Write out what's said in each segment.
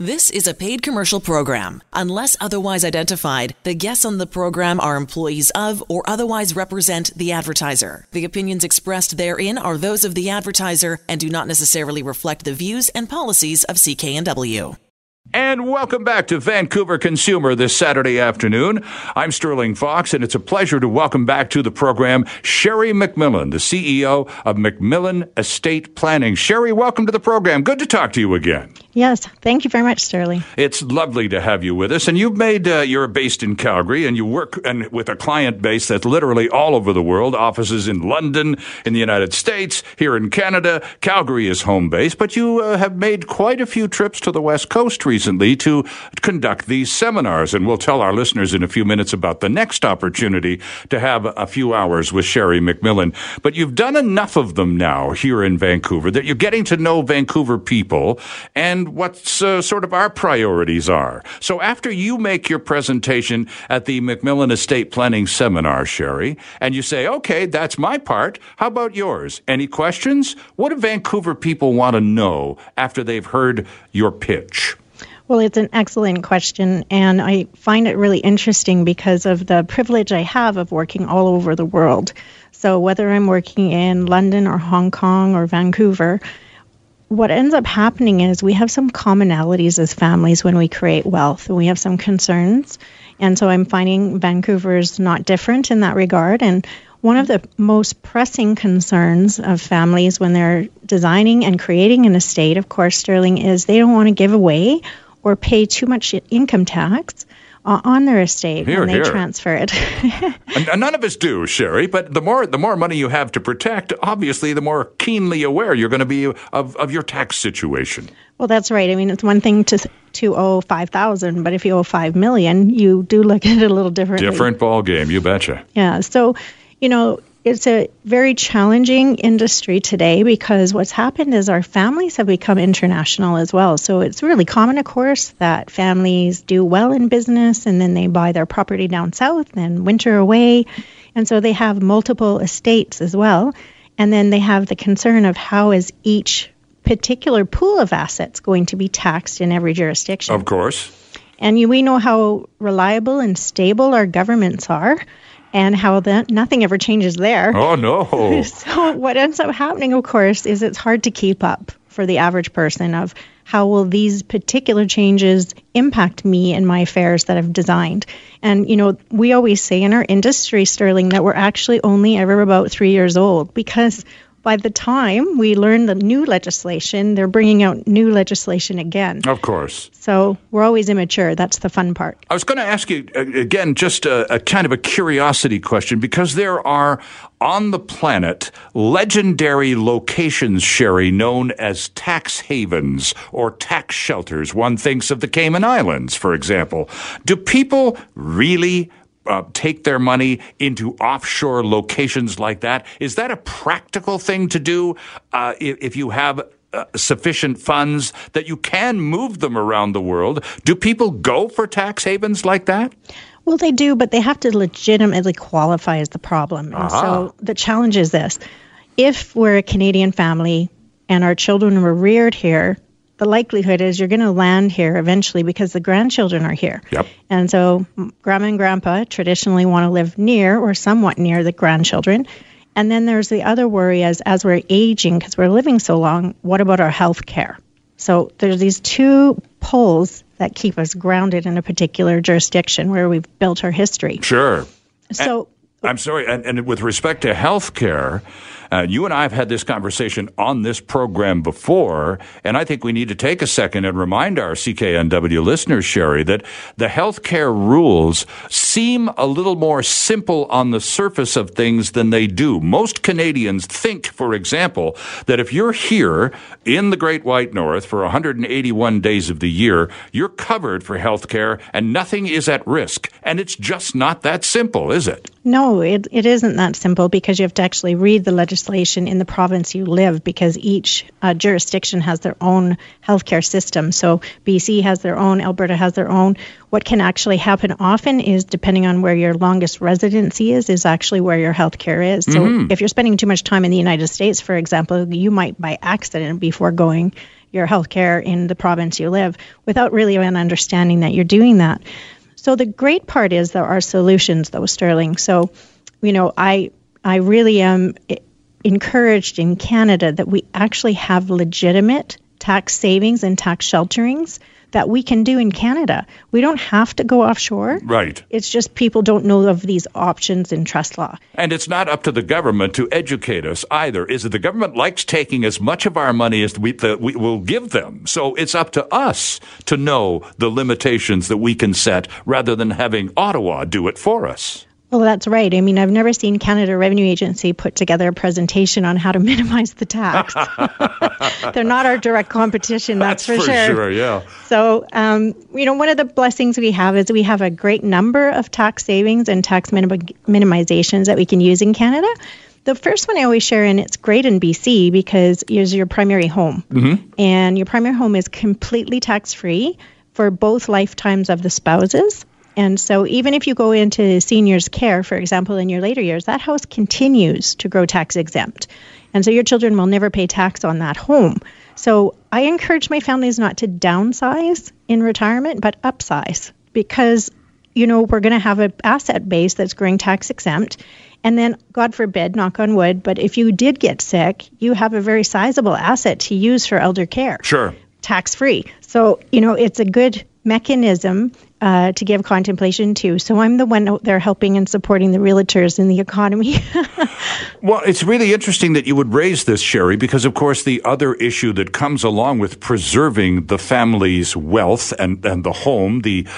This is a paid commercial program. Unless otherwise identified, the guests on the program are employees of or otherwise represent the advertiser. The opinions expressed therein are those of the advertiser and do not necessarily reflect the views and policies of CKNW. And welcome back to Vancouver Consumer this Saturday afternoon. I'm Sterling Fox, and it's a pleasure to welcome back to the program Sherry McMillan, the CEO of McMillan Estate Planning. Sherry, welcome to the program. Good to talk to you again. Yes, thank you very much, Sterling. It's lovely to have you with us. And you've made, you're based in Calgary, and you work with a client base that's literally all over the world, offices in London, in the United States, here in Canada. Calgary is home base, but you have made quite a few trips to the West Coast recently to conduct these seminars. And we'll tell our listeners in a few minutes about the next opportunity to have a few hours with Sherry McMillan. But you've done enough of them now here in Vancouver that you're getting to know Vancouver people and what's sort of our priorities are. So after you make your presentation at the McMillan Estate Planning Seminar, Sherry, and you say, okay, that's my part. How about yours? Any questions? What do Vancouver people want to know after they've heard your pitch? Well, it's an excellent question, and I find it really interesting because of the privilege I have of working all over the world. So whether I'm working in London or Hong Kong or Vancouver, what ends up happening is we have some commonalities as families when we create wealth. We have some concerns, and so I'm finding Vancouver's not different in that regard. And one of the most pressing concerns of families when they're designing and creating an estate, of course, Sterling, is they don't want to give away or pay too much income tax on their estate when they transfer it. And none of us do, Sherry, but the more money you have to protect, obviously the more keenly aware you're going to be of your tax situation. Well, that's right. I mean, it's one thing to owe $5,000, but if you owe $5 million, you do look at it a little differently. Different ballgame, you betcha. Yeah, so, you know, it's a very challenging industry today because what's happened is our families have become international as well. So it's really common, of course, that families do well in business and then they buy their property down south and winter away. And so they have multiple estates as well. And then they have the concern of how is each particular pool of assets going to be taxed in every jurisdiction. Of course. And we know how reliable and stable our governments are. And how nothing ever changes there. Oh, no. So what ends up happening, of course, is it's hard to keep up for the average person of how will these particular changes impact me and my affairs that I've designed. And, you know, we always say in our industry, Sterling, that we're actually only ever about 3 years old because by the time we learn the new legislation, they're bringing out new legislation again. Of course. So we're always immature. That's the fun part. I was going to ask you, again, just a kind of a curiosity question, because there are on the planet legendary locations, Sherry, known as tax havens or tax shelters. One thinks of the Cayman Islands, for example. Do people really take their money into offshore locations like that? Is that a practical thing to do if you have sufficient funds that you can move them around the world? Do people go for tax havens like that? Well, they do, but they have to legitimately qualify as the problem. And so the challenge is this. If we're a Canadian family and our children were reared here, the likelihood is you're going to land here eventually because the grandchildren are here. Yep. And so grandma and grandpa traditionally want to live near or somewhat near the grandchildren. And then there's the other worry as we're aging, because we're living so long, what about our health care? So there's these two poles that keep us grounded in a particular jurisdiction where we've built our history. Sure. So I'm sorry. And with respect to health care, you and I have had this conversation on this program before, and I think we need to take a second and remind our CKNW listeners, Sherry, that the healthcare rules seem a little more simple on the surface of things than they do. Most Canadians think, for example, that if you're here in the Great White North for 181 days of the year, you're covered for healthcare and nothing is at risk. And it's just not that simple, is it? No, it isn't that simple because you have to actually read the legislation in the province you live because each jurisdiction has their own healthcare system. So BC has their own, Alberta has their own. What can actually happen often is depending on where your longest residency is actually where your healthcare is. So if you're spending too much time in the United States, for example, you might by accident before going your health care in the province you live without really an understanding that you're doing that. So the great part is there are solutions, though, Sterling. So, you know, I really am encouraged in Canada that we actually have legitimate tax savings and tax shelterings that we can do in Canada. We don't have to go offshore. Right. It's just people don't know of these options in trust law. And it's not up to the government to educate us either. Is that the government likes taking as much of our money as we will give them. So it's up to us to know the limitations that we can set rather than having Ottawa do it for us. Well, that's right. I mean, I've never seen Canada Revenue Agency put together a presentation on how to minimize the tax. They're not our direct competition, that's for sure. Yeah. So, you know, one of the blessings we have is we have a great number of tax savings and tax minimizations that we can use in Canada. The first one I always share, and it's great in BC because it's your primary home. Mm-hmm. And your primary home is completely tax-free for both lifetimes of the spouses. And so even if you go into seniors care, for example, in your later years, that house continues to grow tax exempt. And so your children will never pay tax on that home. So I encourage my families not to downsize in retirement, but upsize because, you know, we're going to have an asset base that's growing tax exempt. And then, God forbid, knock on wood, but if you did get sick, you have a very sizable asset to use for elder care. Sure. Tax free. So, you know, it's a good mechanism to give contemplation to. So I'm the one out there helping and supporting the realtors in the economy. Well, it's really interesting that you would raise this, Sherry, because, of course, the other issue that comes along with preserving the family's wealth and the home, the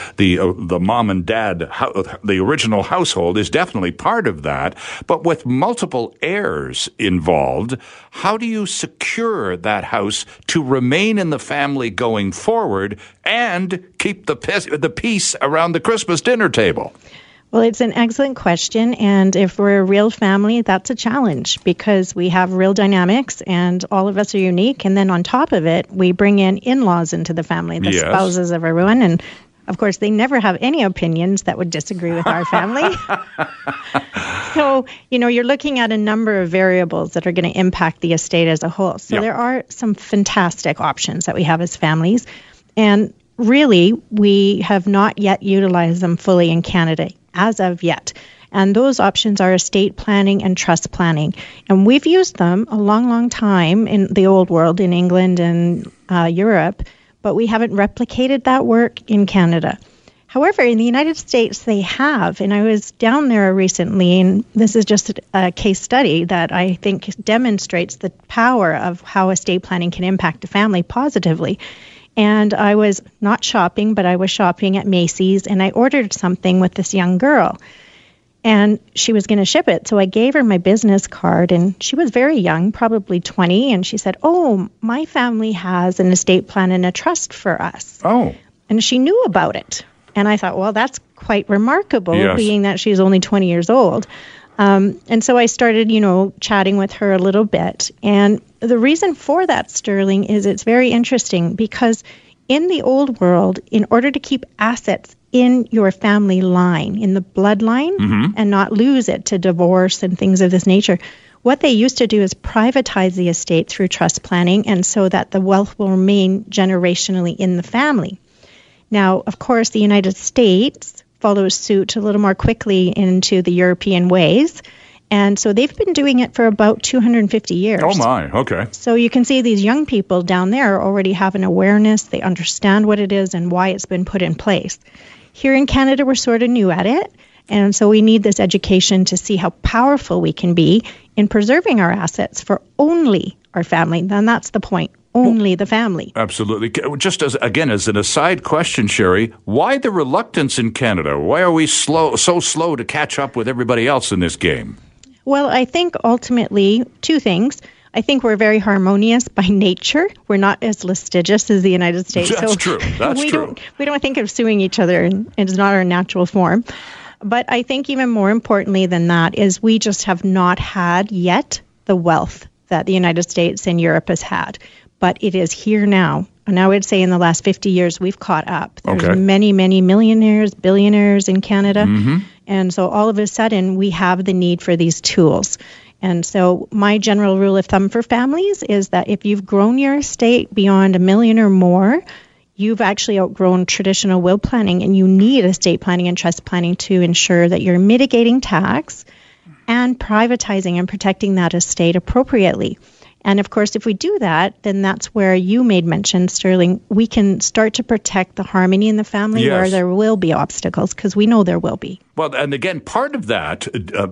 mom and dad, the original household is definitely part of that. But with multiple heirs involved, how do you secure that house to remain in the family going forward and keep the peace around the Christmas dinner table? Well, it's an excellent question. And if we're a real family, that's a challenge because we have real dynamics and all of us are unique. And then on top of it, we bring in-laws into the family, the yes. spouses of everyone. And of course, they never have any opinions that would disagree with our family. So, you know, you're looking at a number of variables that are going to impact the estate as a whole. So yep. There are some fantastic options that we have as families. And really, we have not yet utilized them fully in Canada as of yet. And those options are estate planning and trust planning. And we've used them a long, long time in the old world, in England and Europe, but we haven't replicated that work in Canada. However, in the United States, they have. And I was down there recently, and this is just a case study that I think demonstrates the power of how estate planning can impact a family positively. And I was not shopping, but I was shopping at Macy's, and I ordered something with this young girl. And she was going to ship it, so I gave her my business card, and she was very young, probably 20, and she said, "Oh, my family has an estate plan and a trust for us." Oh. And she knew about it. And I thought, well, that's quite remarkable, yes. being that she's only 20 years old. And so I started, you know, chatting with her a little bit. And the reason for that, Sterling, is it's very interesting because in the old world, in order to keep assets in your family line, in the bloodline, mm-hmm. and not lose it to divorce and things of this nature, what they used to do is privatize the estate through trust planning and so that the wealth will remain generationally in the family. Now, of course, the United States follows suit a little more quickly into the European ways. And so they've been doing it for about 250 years. Oh, my. Okay. So you can see these young people down there already have an awareness. They understand what it is and why it's been put in place. Here in Canada, we're sort of new at it. And so we need this education to see how powerful we can be in preserving our assets for only our family. And that's the point. Only the family. Absolutely. Just as an aside question, Sherry, why the reluctance in Canada? Why are we so slow to catch up with everybody else in this game? Well, I think ultimately two things. I think we're very harmonious by nature. We're not as litigious as the United States. That's so true. That's true. We don't think of suing each other, and it's not our natural form. But I think even more importantly than that is we just have not had yet the wealth that the United States and Europe has had. But it is here now. And I would say in the last 50 years, we've caught up. There's many, many millionaires, billionaires in Canada. Mm-hmm. And so all of a sudden, we have the need for these tools. And so my general rule of thumb for families is that if you've grown your estate beyond $1 million or more, you've actually outgrown traditional will planning, and you need estate planning and trust planning to ensure that you're mitigating tax and privatizing and protecting that estate appropriately. And, of course, if we do that, then that's where you made mention, Sterling, we can start to protect the harmony in the family where there will be obstacles, because we know there will be. Well, and again, part of that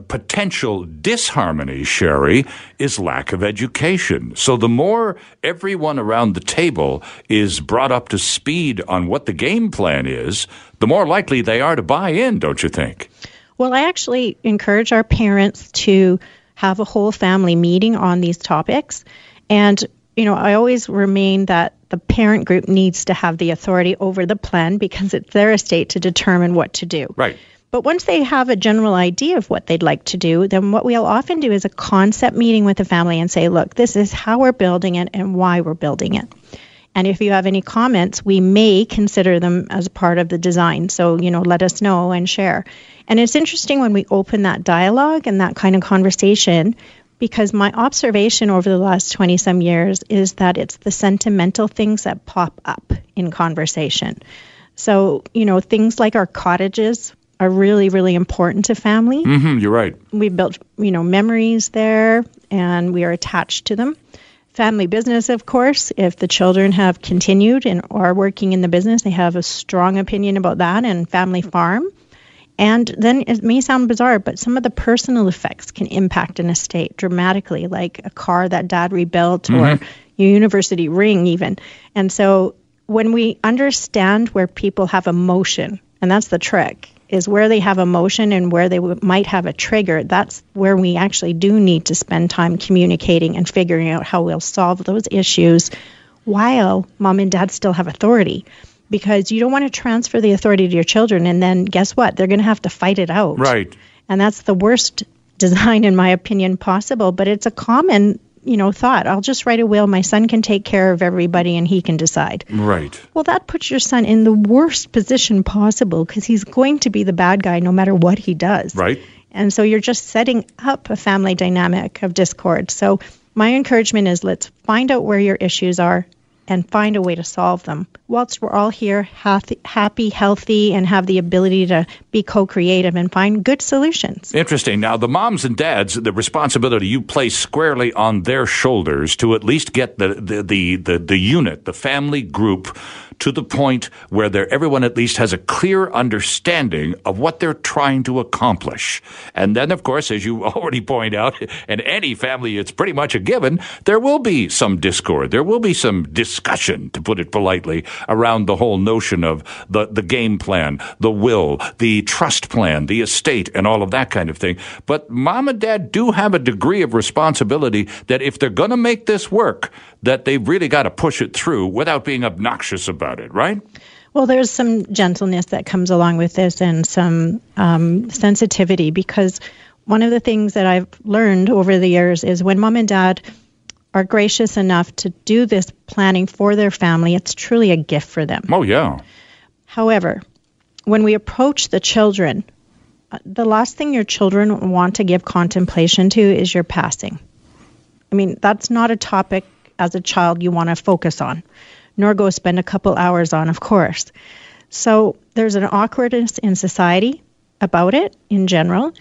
potential disharmony, Sherry, is lack of education. So the more everyone around the table is brought up to speed on what the game plan is, the more likely they are to buy in, don't you think? Well, I actually encourage our parents to have a whole family meeting on these topics. And, you know, I always remain that the parent group needs to have the authority over the plan because it's their estate to determine what to do. Right. But once they have a general idea of what they'd like to do, then what we'll often do is a concept meeting with the family and say, look, this is how we're building it and why we're building it. And if you have any comments, we may consider them as part of the design. So, you know, let us know and share. And it's interesting when we open that dialogue and that kind of conversation, because my observation over the last 20-some years is that it's the sentimental things that pop up in conversation. So, you know, things like our cottages are really, really important to family. Mm-hmm, you're right. We built, you know, memories there, and we are attached to them. Family business, of course, if the children have continued and are working in the business, they have a strong opinion about that, and family farm. And then it may sound bizarre, but some of the personal effects can impact an estate dramatically, like a car that dad rebuilt or your university ring even. And so when we understand where people have emotion, and that's the trick, is where they have emotion and where they might have a trigger, that's where we actually do need to spend time communicating and figuring out how we'll solve those issues while mom and dad still have authority. Because you don't want to transfer the authority to your children, and then guess what? They're going to have to fight it out. Right. And that's the worst design, in my opinion, possible. But it's a common, you know, thought. I'll just write a will. My son can take care of everybody and he can decide. Right. Well, that puts your son in the worst position possible because he's going to be the bad guy no matter what he does. Right. And so you're just setting up a family dynamic of discord. So my encouragement is let's find out where your issues are and find a way to solve them. Whilst we're all here happy, healthy, and have the ability to be co-creative and find good solutions. Interesting. Now, the moms and dads, the responsibility you place squarely on their shoulders to at least get the unit, the family group, to the point where everyone at least has a clear understanding of what they're trying to accomplish. And then, of course, as you already point out, in any family, it's pretty much a given, there will be some discord. There will be some discussion, to put it politely, around the whole notion of the game plan, the will, the trust plan, the estate, and all of that kind of thing. But mom and dad do have a degree of responsibility that if they're going to make this work, that they've really got to push it through without being obnoxious about it, right? Well, there's some gentleness that comes along with this and some sensitivity, because one of the things that I've learned over the years is when mom and dad are gracious enough to do this planning for their family, it's truly a gift for them. Oh, yeah. However, when we approach the children, the last thing your children want to give contemplation to is your passing. I mean, that's not a topic as a child you want to focus on, nor go spend a couple hours on, of course. So there's an awkwardness in society about it in general,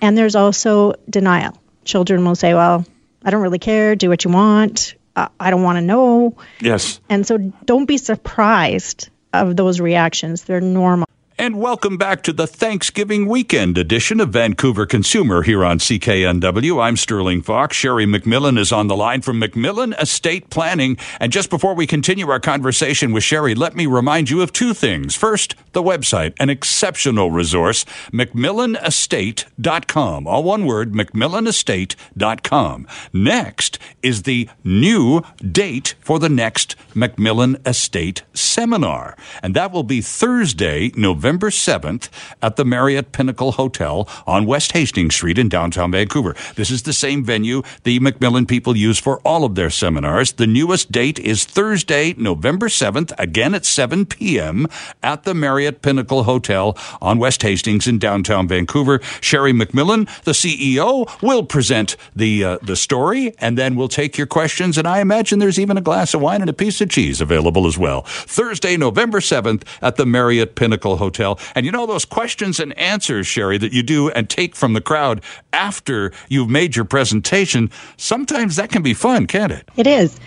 and there's also denial. Children will say, well, I don't really care, do what you want, I don't want to know. Yes. And so don't be surprised of those reactions, they're normal. And welcome back to the Thanksgiving weekend edition of Vancouver Consumer here on CKNW. I'm Sterling Fox. Sherry McMillan is on the line from McMillan Estate Planning. And just before we continue our conversation with Sherry, let me remind you of two things. First, the website, an exceptional resource, McMillanEstate.com. All one word, McMillanEstate.com. Next is the new date for the next McMillan Estate Seminar. And that will be Thursday, November November 7th at the Marriott Pinnacle Hotel on West Hastings Street in downtown Vancouver. This is the same venue the McMillan people use for all of their seminars. The newest date is Thursday, November 7th, again at 7 p.m. at the Marriott Pinnacle Hotel on West Hastings in downtown Vancouver. Sherry McMillan, the CEO, will present the story, and then we'll take your questions, and I imagine there's even a glass of wine and a piece of cheese available as well. Thursday, November 7th at the Marriott Pinnacle Hotel. And you know those questions and answers, Sherry, that you do and take from the crowd after you've made your presentation, sometimes that can be fun, can't it? It is.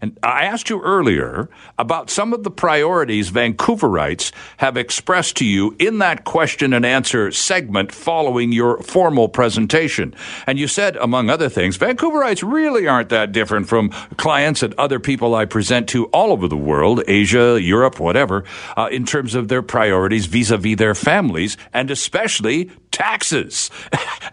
And I asked you earlier about some of the priorities Vancouverites have expressed to you in that question and answer segment following your formal presentation. And you said, among other things, Vancouverites really aren't that different from clients and other people I present to all over the world, Asia, Europe, whatever, in terms of their priorities vis-a-vis their families and especially taxes.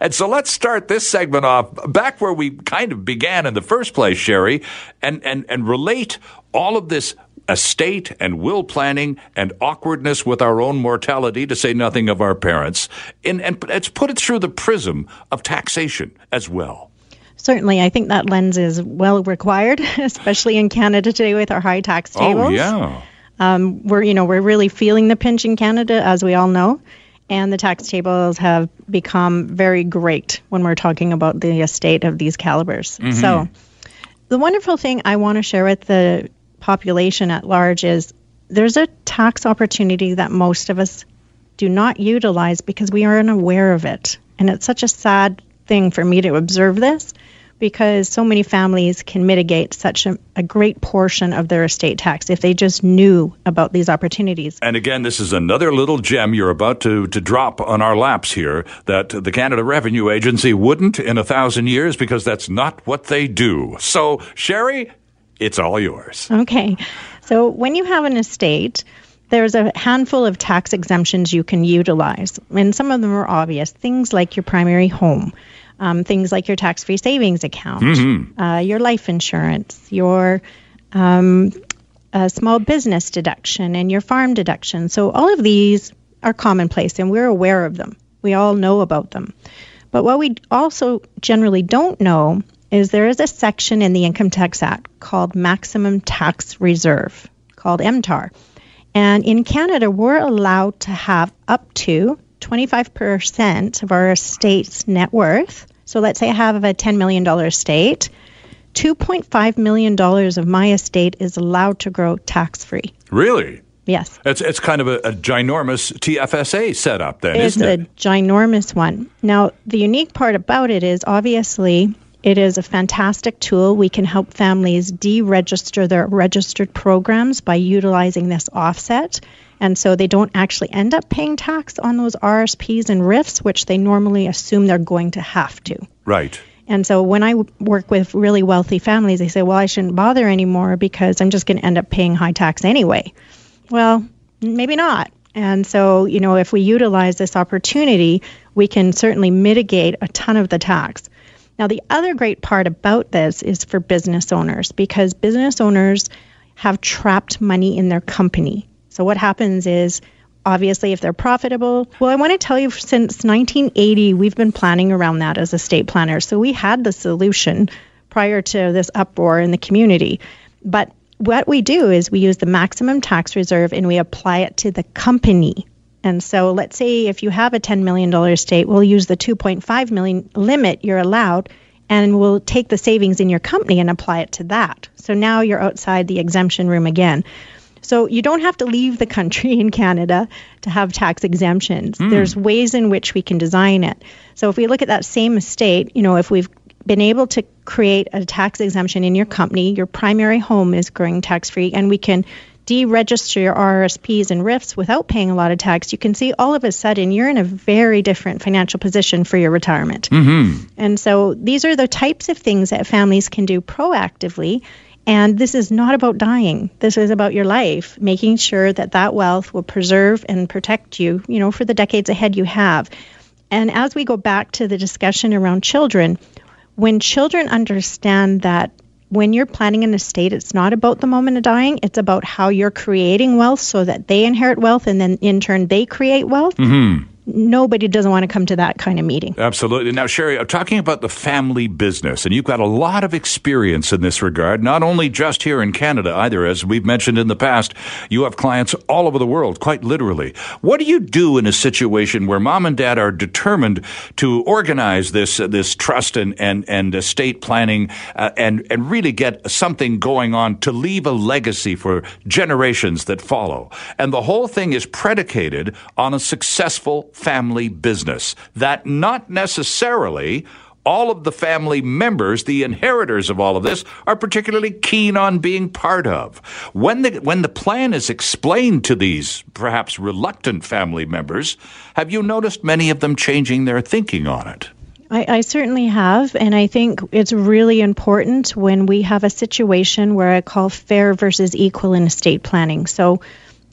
And so let's start this segment off back where we kind of began in the first place, Sherry, and relate all of this estate and will planning and awkwardness with our own mortality, to say nothing of our parents, and let's put it through the prism of taxation as well. Certainly, I think that lens is well required, especially in Canada today with our high tax tables. Oh, yeah. We're really feeling the pinch in Canada, as we all know. And the tax tables have become very great when we're talking about the estate of these calibers. Mm-hmm. So the wonderful thing I want to share with the population at large is there's a tax opportunity that most of us do not utilize because we aren't aware of it. And it's such a sad thing for me to observe this because so many families can mitigate such a great portion of their estate tax if they just knew about these opportunities. And again, this is another little gem you're about to drop on our laps here that the Canada Revenue Agency wouldn't in 1,000 years because that's not what they do. So, Sherry, it's all yours. Okay. So when you have an estate, there's a handful of tax exemptions you can utilize, and some of them are obvious, things like your primary home. Things like your tax-free savings account, mm-hmm. Your life insurance, your small business deduction, and your farm deduction. So all of these are commonplace, and we're aware of them. We all know about them. But what we also generally don't know is there is a section in the Income Tax Act called Maximum Tax Reserve, called MTAR. And in Canada, we're allowed to have up to 25% of our estate's net worth. So let's say I have a $10 million estate. $2.5 million of my estate is allowed to grow tax-free. Really? Yes. It's kind of a ginormous TFSA setup then, isn't it? It's a ginormous one. Now, the unique part about it is obviously it is a fantastic tool. We can help families deregister their registered programs by utilizing this offset. And so they don't actually end up paying tax on those RSPs and RIFs, which they normally assume they're going to have to. Right. And so when I work with really wealthy families, they say, well, I shouldn't bother anymore because I'm just going to end up paying high tax anyway. Well, maybe not. And so, if we utilize this opportunity, we can certainly mitigate a ton of the tax. Now, the other great part about this is for business owners, because business owners have trapped money in their company. So what happens is, obviously, if they're profitable, well, I want to tell you, since 1980, we've been planning around that as estate planners. So we had the solution prior to this uproar in the community. But what we do is we use the maximum tax reserve and we apply it to the company. And so let's say if you have a $10 million estate, we'll use the $2.5 million limit you're allowed, and we'll take the savings in your company and apply it to that. So now you're outside the exemption room again. So you don't have to leave the country in Canada to have tax exemptions. Mm. There's ways in which we can design it. So if we look at that same estate, if we've been able to create a tax exemption in your company, your primary home is growing tax-free, and we can deregister your RSPs and RIFs without paying a lot of tax, you can see all of a sudden you're in a very different financial position for your retirement. Mm-hmm. And so these are the types of things that families can do proactively. And this is not about dying. This is about your life, making sure that wealth will preserve and protect you, for the decades ahead you have. And as we go back to the discussion around children, when children understand that when you're planning an estate, it's not about the moment of dying. It's about how you're creating wealth so that they inherit wealth and then in turn they create wealth. Mm-hmm. Nobody doesn't want to come to that kind of meeting. Absolutely. Now, Sherry, I'm talking about the family business, and you've got a lot of experience in this regard, not only just here in Canada either. As we've mentioned in the past, you have clients all over the world, quite literally. What do you do in a situation where mom and dad are determined to organize this trust and estate planning and really get something going on to leave a legacy for generations that follow? And the whole thing is predicated on a successful family business, that not necessarily all of the family members, the inheritors of all of this, are particularly keen on being part of. When the plan is explained to these perhaps reluctant family members, have you noticed many of them changing their thinking on it? I certainly have, and I think it's really important when we have a situation where I call fair versus equal in estate planning. So,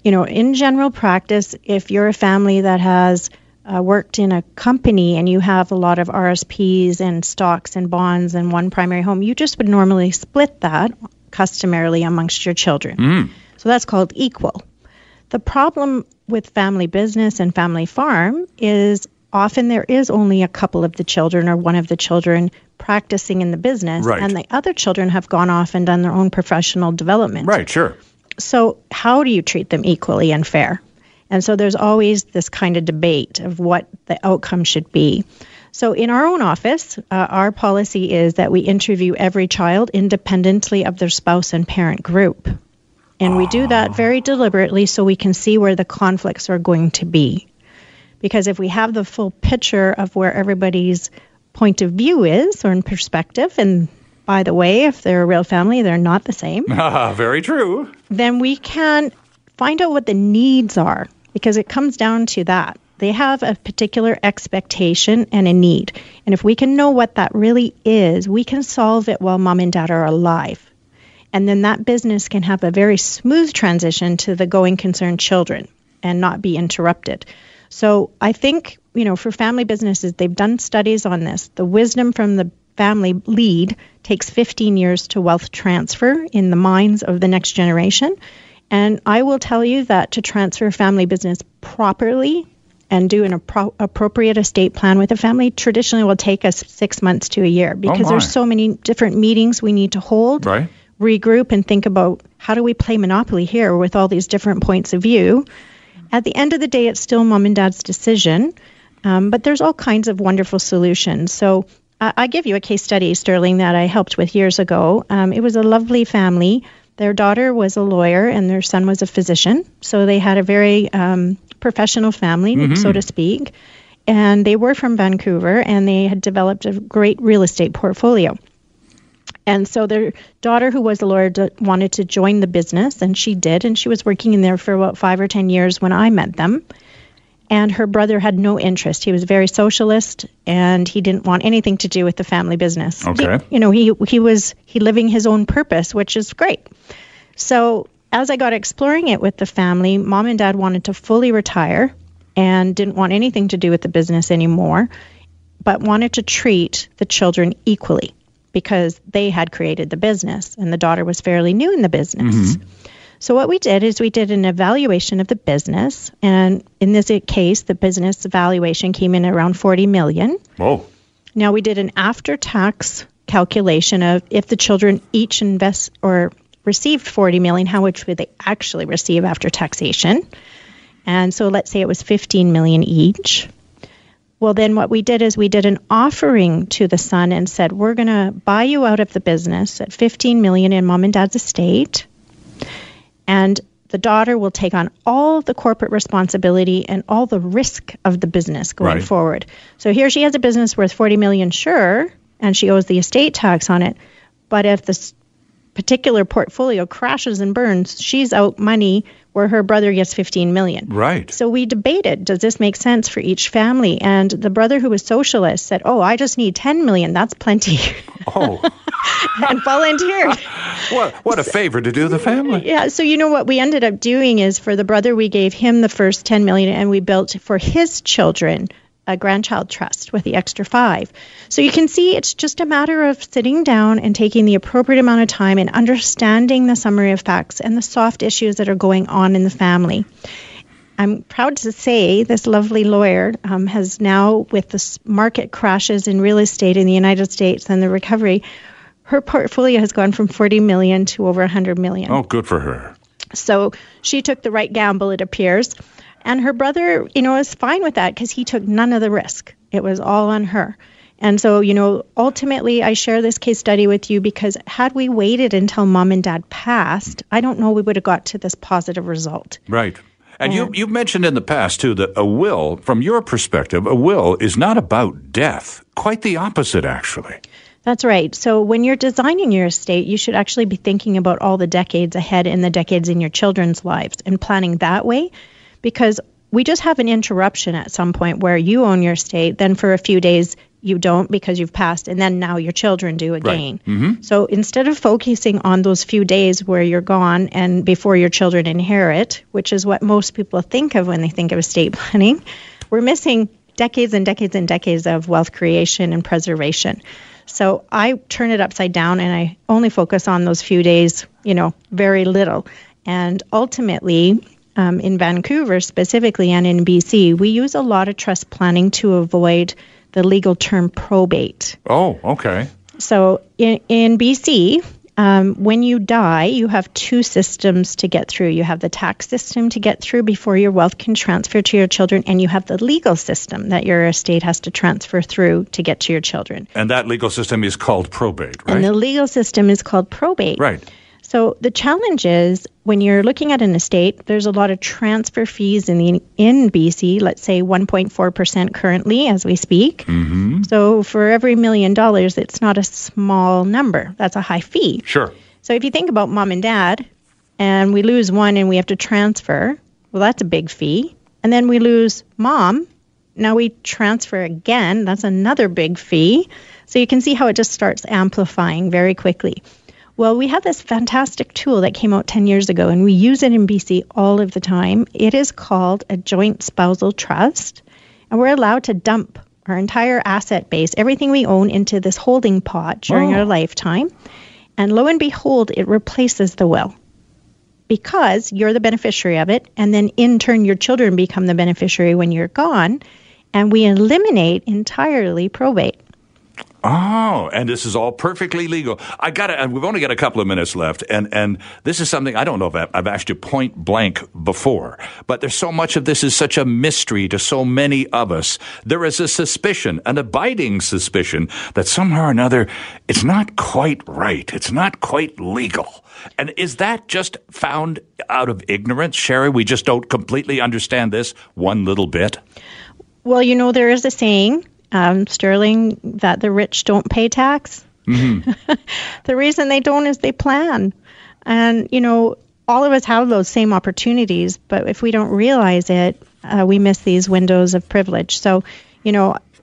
you know, in general practice, if you're a family that has worked in a company and you have a lot of RSPs and stocks and bonds and one primary home, you just would normally split that customarily amongst your children. Mm. So that's called equal. The problem with family business and family farm is often there is only a couple of the children or one of the children practicing in the business, right, and the other children have gone off and done their own professional development. Right, sure. So how do you treat them equally and fair? And so there's always this kind of debate of what the outcome should be. So in our own office, our policy is that we interview every child independently of their spouse and parent group. And we do that very deliberately so we can see where the conflicts are going to be. Because if we have the full picture of where everybody's point of view is or in perspective, and by the way, if they're a real family, they're not the same. Very true. Then we can find out what the needs are, because it comes down to that. They have a particular expectation and a need. And if we can know what that really is, we can solve it while mom and dad are alive. And then that business can have a very smooth transition to the going concern children and not be interrupted. So I think, you know, for family businesses, they've done studies on this. The wisdom from the family lead takes 15 years to wealth transfer in the minds of the next generation. And I will tell you that to transfer family business properly and do an appropriate estate plan with a family traditionally will take us 6 months to a year, because there's so many different meetings we need to hold, right, regroup and think about how do we play Monopoly here with all these different points of view. At the end of the day, it's still mom and dad's decision, but there's all kinds of wonderful solutions. So I give you a case study, Sterling, that I helped with years ago. It was a lovely family. Their daughter was a lawyer and their son was a physician. So they had a very professional family, mm-hmm, so to speak. And they were from Vancouver and they had developed a great real estate portfolio. And so their daughter, who was a lawyer, wanted to join the business, and she did. And she was working in there for about 5 or 10 years when I met them. And her brother had no interest. He was very socialist, and he didn't want anything to do with the family business. Okay. He was living his own purpose, which is great. So as I got exploring it with the family, mom and dad wanted to fully retire and didn't want anything to do with the business anymore, but wanted to treat the children equally because they had created the business, and the daughter was fairly new in the business. Mm-hmm. So what we did is we did an evaluation of the business, and in this case, the business valuation came in around $40 million. Whoa. Now, we did an after-tax calculation of if the children each invest or received $40 million, how much would they actually receive after taxation? And so let's say it was $15 million each. Well, then what we did is we did an offering to the son and said, we're going to buy you out of the business at $15 million in mom and dad's estate. And the daughter will take on all the corporate responsibility and all the risk of the business going forward. So here she has a business worth $40 million, sure, and she owes the estate tax on it. But if this particular portfolio crashes and burns, she's out money where her brother gets $15 million. Right. So we debated, does this make sense for each family? And the brother, who was socialist, said, I just need $10 million. That's plenty. And volunteered. What a favor to do the family. Yeah, so you know what we ended up doing is for the brother, we gave him the first $10 million, and we built for his children a grandchild trust with the extra $5. So you can see it's just a matter of sitting down and taking the appropriate amount of time and understanding the summary of facts and the soft issues that are going on in the family. I'm proud to say this lovely lawyer has now, with the market crashes in real estate in the United States and the recovery, her portfolio has gone from $40 million to over $100 million. Oh, good for her. So she took the right gamble, it appears. And her brother, is fine with that because he took none of the risk. It was all on her. And so, ultimately, I share this case study with you because had we waited until mom and dad passed, I don't know we would have got to this positive result. Right. And you've mentioned in the past, too, that a will, from your perspective, a will is not about death. Quite the opposite, actually. That's right. So when you're designing your estate, you should actually be thinking about all the decades ahead and the decades in your children's lives and planning that way. Because we just have an interruption at some point where you own your estate, then for a few days you don't because you've passed, and then now your children do again. Right. Mm-hmm. So instead of focusing on those few days where you're gone and before your children inherit, which is what most people think of when they think of estate planning, we're missing decades and decades and decades of wealth creation and preservation. So I turn it upside down and I only focus on those few days, very little. And ultimately, in Vancouver specifically and in BC, we use a lot of trust planning to avoid the legal term probate. Oh, okay. So in BC, when you die, you have two systems to get through. You have the tax system to get through before your wealth can transfer to your children, and you have the legal system that your estate has to transfer through to get to your children. And that legal system is called probate, right? And the legal system is called probate. Right. So the challenge is when you're looking at an estate, there's a lot of transfer fees in BC, let's say 1.4% currently as we speak. Mm-hmm. So for every $1 million, it's not a small number. That's a high fee. Sure. So if you think about mom and dad and we lose one and we have to transfer, well, that's a big fee. And then we lose mom. Now we transfer again. That's another big fee. So you can see how it just starts amplifying very quickly. Well, we have this fantastic tool that came out 10 years ago, and we use it in BC all of the time. It is called a joint spousal trust, and we're allowed to dump our entire asset base, everything we own, into this holding pot during our lifetime. And lo and behold, it replaces the will because you're the beneficiary of it, and then in turn, your children become the beneficiary when you're gone, and we eliminate entirely probate. Oh, and this is all perfectly legal. We've only got a couple of minutes left, and this is something I don't know if I've asked you point blank before, but there's so much of this is such a mystery to so many of us. There is a suspicion, an abiding suspicion, that somehow or another it's not quite right. It's not quite legal. And is that just found out of ignorance, Sherry? We just don't completely understand this one little bit? Well, there is a saying, Sterling, that the rich don't pay tax. Mm-hmm. The reason they don't is they plan. And, all of us have those same opportunities, but if we don't realize it, we miss these windows of privilege. So,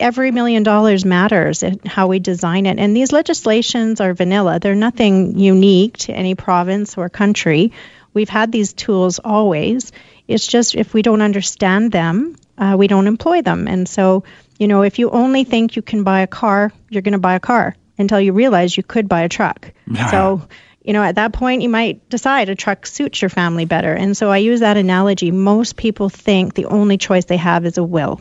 every $1 million matters in how we design it. And these legislations are vanilla. They're nothing unique to any province or country. We've had these tools always. It's just if we don't understand them, we don't employ them. And so, if you only think you can buy a car, you're going to buy a car until you realize you could buy a truck. Yeah. So, at that point, you might decide a truck suits your family better. And so I use that analogy. Most people think the only choice they have is a will,